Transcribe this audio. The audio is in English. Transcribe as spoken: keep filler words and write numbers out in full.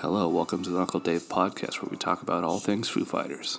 Hello, welcome to the Uncle Dave podcast, where we talk about all things Foo Fighters.